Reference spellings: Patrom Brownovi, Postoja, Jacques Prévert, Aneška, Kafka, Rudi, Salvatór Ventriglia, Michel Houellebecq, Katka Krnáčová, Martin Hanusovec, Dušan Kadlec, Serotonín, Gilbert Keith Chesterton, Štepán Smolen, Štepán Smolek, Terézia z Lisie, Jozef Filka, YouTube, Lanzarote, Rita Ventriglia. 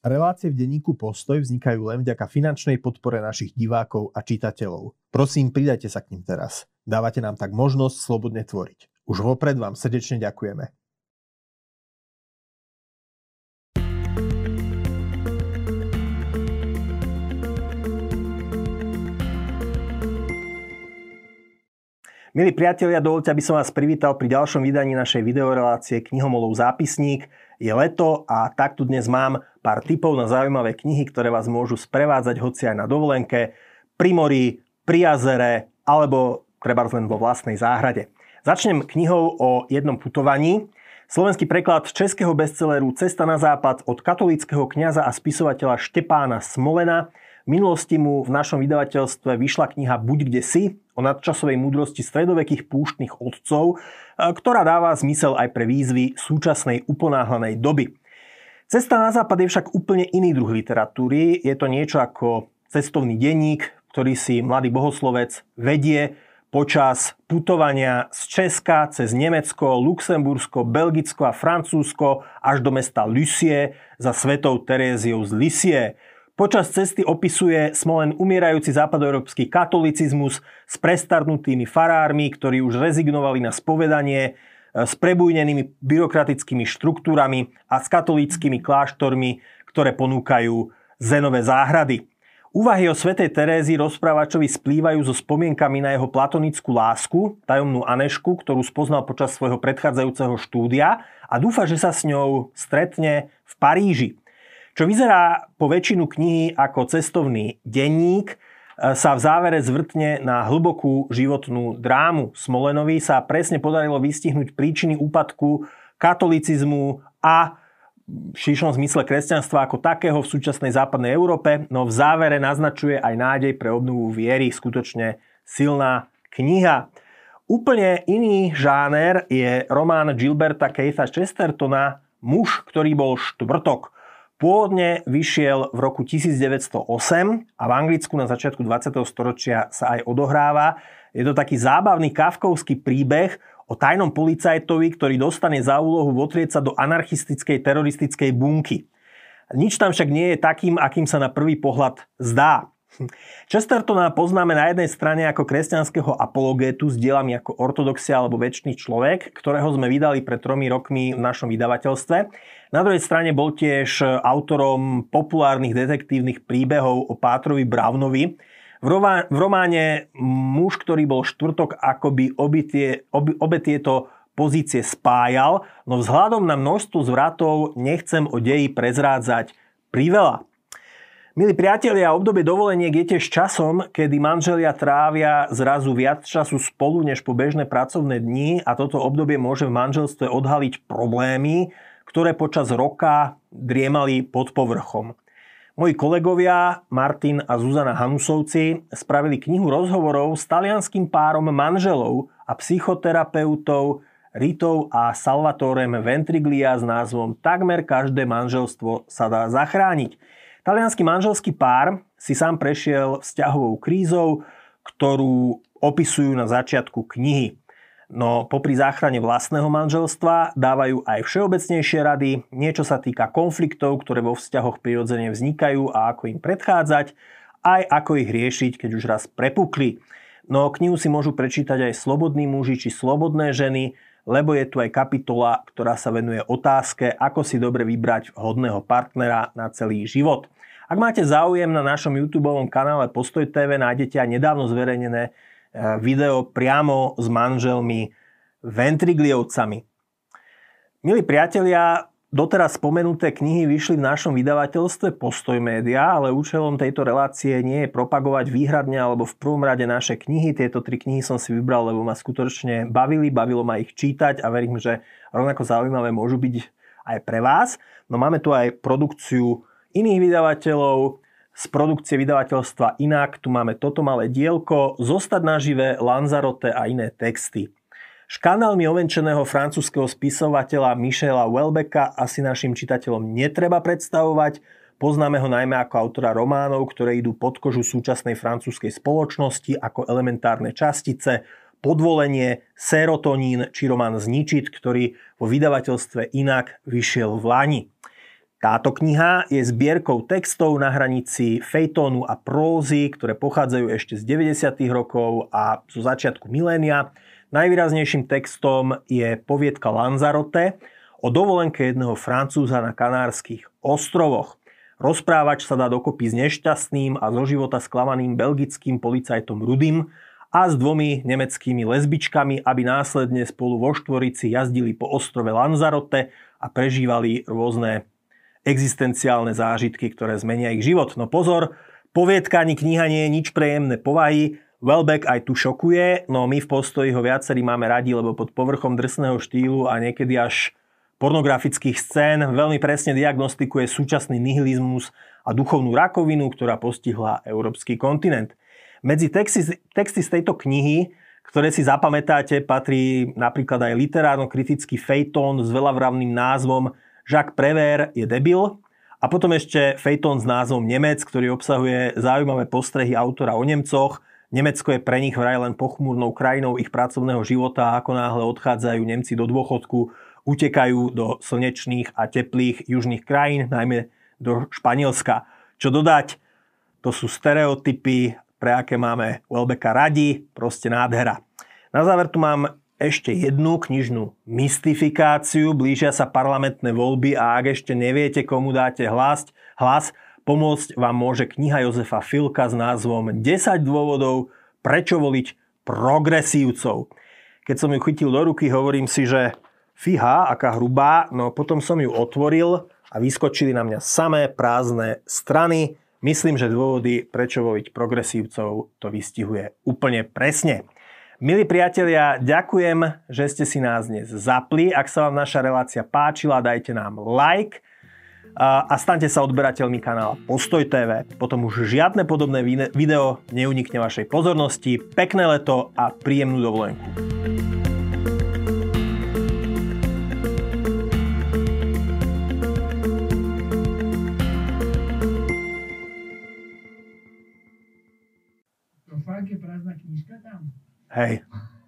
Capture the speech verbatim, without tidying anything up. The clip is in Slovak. Relácie v denníku Postoj vznikajú len vďaka finančnej podpore našich divákov a čitateľov. Prosím, pridajte sa k nim teraz. Dávate nám tak možnosť slobodne tvoriť. Už vopred vám srdečne ďakujeme. Milí priatelia, dovoľte, aby som vás privítal pri ďalšom vydaní našej videorelácie Knihomolov zápisník. Je leto a tak tu dnes mám pár tipov na zaujímavé knihy, ktoré vás môžu sprevádzať hoci aj na dovolenke, pri mori, pri jazere alebo trebárs len vo vlastnej záhrade. Začnem knihou o jednom putovaní. Slovenský preklad českého bestselleru Cesta na západ od katolíckeho kňaza a spisovateľa Štepána Smolena. V minulosti mu v našom vydavateľstve vyšla kniha Buď kde si o nadčasovej múdrosti stredovekých púštnych otcov, ktorá dáva zmysel aj pre výzvy súčasnej uponáhlanej doby. Cesta na západ je však úplne iný druh literatúry. Je to niečo ako cestovný denník, ktorý si mladý bohoslovec vedie počas putovania z Česka cez Nemecko, Luxembursko, Belgicko a Francúzsko až do mesta Lisie za svetou Teréziou z Lisie. Počas cesty opisuje Smolen umierajúci západoeurópsky katolicizmus s prestarnutými farármi, ktorí už rezignovali na spovedanie, s prebujnenými byrokratickými štruktúrami a s katolíckymi kláštormi, ktoré ponúkajú zenové záhrady. Úvahy o svätej Terézii rozprávačovi splývajú so spomienkami na jeho platonickú lásku, tajomnú Anešku, ktorú spoznal počas svojho predchádzajúceho štúdia a dúfa, že sa s ňou stretne v Paríži. Čo vyzerá po väčšinu knihy ako cestovný denník, sa v závere zvrtne na hlbokú životnú drámu. Smolenovi sa presne podarilo vystihnúť príčiny úpadku katolicizmu a v širšom zmysle kresťanstva ako takého v súčasnej západnej Európe, no v závere naznačuje aj nádej pre obnovu viery. Skutočne silná kniha. Úplne iný žáner je román Gilberta Keitha Chestertona Muž, ktorý bol štvrtok. Pôvodne vyšiel v roku tisíc deväťsto osem a v Anglicku na začiatku dvadsiateho storočia sa aj odohráva. Je to taký zábavný kafkovský príbeh o tajnom policajtovi, ktorý dostane za úlohu votrieť sa do anarchistickej teroristickej bunky. Nič tam však nie je takým, akým sa na prvý pohľad zdá. Chestertona poznáme na jednej strane ako kresťanského apologétu s dielami ako Ortodoxia alebo Večný človek, ktorého sme vydali pred tromi rokmi v našom vydavateľstve. Na druhej strane bol tiež autorom populárnych detektívnych príbehov o Pátrovi Brownovi. V, rová, v románe Muž, ktorý bol štvrtok, akoby obi tie, obi, obe tieto pozície spájal, no vzhľadom na množstvo zvratov nechcem o deji prezrádzať priveľa. Milí priatelia, obdobie dovoleniek je tiež časom, kedy manželia trávia zrazu viac času spolu než po bežné pracovné dni a toto obdobie môže v manželstve odhaliť problémy, ktoré počas roka driemali pod povrchom. Moji kolegovia Martin a Zuzana Hanusovci spravili knihu rozhovorov s talianským párom manželov a psychoterapeutov Ritou a Salvatórem Ventriglia s názvom Takmer každé manželstvo sa dá zachrániť. Taliansky manželský pár si sám prešiel vzťahovou krízou, ktorú opisujú na začiatku knihy. No popri záchrane vlastného manželstva dávajú aj všeobecnejšie rady, niečo sa týka konfliktov, ktoré vo vzťahoch prirodzene vznikajú a ako im predchádzať, aj ako ich riešiť, keď už raz prepukli. No knihu si môžu prečítať aj slobodní muži či slobodné ženy, lebo je tu aj kapitola, ktorá sa venuje otázke, ako si dobre vybrať hodného partnera na celý život. Ak máte záujem, na našom YouTubeovom kanále Postoj té vé nájdete aj nedávno zverejnené video priamo s manželmi Ventrigliovcami. Milí priatelia, doteraz spomenuté knihy vyšli v našom vydavateľstve Postoj Média, ale účelom tejto relácie nie je propagovať výhradne alebo v prvom rade naše knihy. Tieto tri knihy som si vybral, lebo ma skutočne bavili, bavilo ma ich čítať a verím, že rovnako zaujímavé môžu byť aj pre vás. No máme tu aj produkciu iných vydavateľov, z produkcie vydavateľstva Inak, tu máme Toto malé dielko, Zostať nažive, Lanzarote a iné texty. Škandálmi ovenčeného francúzskeho spisovateľa Michela Houellebecqa asi našim čitateľom netreba predstavovať. Poznáme ho najmä ako autora románov, ktoré idú pod kožu súčasnej francúzskej spoločnosti ako Elementárne častice, Podvolenie, Serotonín či román Zničiť, ktorý vo vydavateľstve Inak vyšiel v lani. Táto kniha je zbierkou textov na hranici fejtónu a prózy, ktoré pochádzajú ešte z deväťdesiatych rokov a zo začiatku milénia. Najvýraznejším textom je poviedka Lanzarote o dovolenke jedného Francúza na Kanárskych ostrovoch. Rozprávač sa dá dokopy s nešťastným a zo života sklamaným belgickým policajtom Rudim a s dvomi nemeckými lesbičkami, aby následne spolu vo štvorici jazdili po ostrove Lanzarote a prežívali rôzne existenciálne zážitky, ktoré zmenia ich život. No pozor, poviedka ani kniha nie je nič prejemné povahy. Houellebecq aj tu šokuje, no my v Postoji ho viacerí máme radi, lebo pod povrchom drsného štýlu a niekedy až pornografických scén veľmi presne diagnostikuje súčasný nihilizmus a duchovnú rakovinu, ktorá postihla európsky kontinent. Medzi texty, texty z tejto knihy, ktoré si zapamätáte, patrí napríklad aj literárno-kritický fejtón s veľavravným názvom Jacques Prévert je debil a potom ešte fejtón s názvom Nemec, ktorý obsahuje zaujímavé postrehy autora o Nemcoch. Nemecko je pre nich vraj len pochmúrnou krajinou ich pracovného života, ako náhle odchádzajú Nemci do dôchodku, utekajú do slnečných a teplých južných krajín, najmä do Španielska. Čo dodať? To sú stereotypy, pre aké máme Houellebecqa radi, proste nádhera. Na záver tu mám ešte jednu knižnú mystifikáciu. Blížia sa parlamentné voľby a ak ešte neviete, komu dáte hlas, hlas, pomôcť vám môže kniha Jozefa Filka s názvom desať dôvodov, prečo voliť progresívcov. Keď som ju chytil do ruky, hovorím si, že fíha, aká hrubá, no potom som ju otvoril a vyskočili na mňa samé prázdne strany. Myslím, že dôvody, prečo voliť progresívcov, to vystihuje úplne presne. Milí priatelia, ďakujem, že ste si nás dnes zapli. Ak sa vám naša relácia páčila, dajte nám like a staňte sa odberateľmi kanála Postoj té vé. Potom už žiadne podobné video neunikne vašej pozornosti. Pekné leto a príjemnú dovolenku. Hej.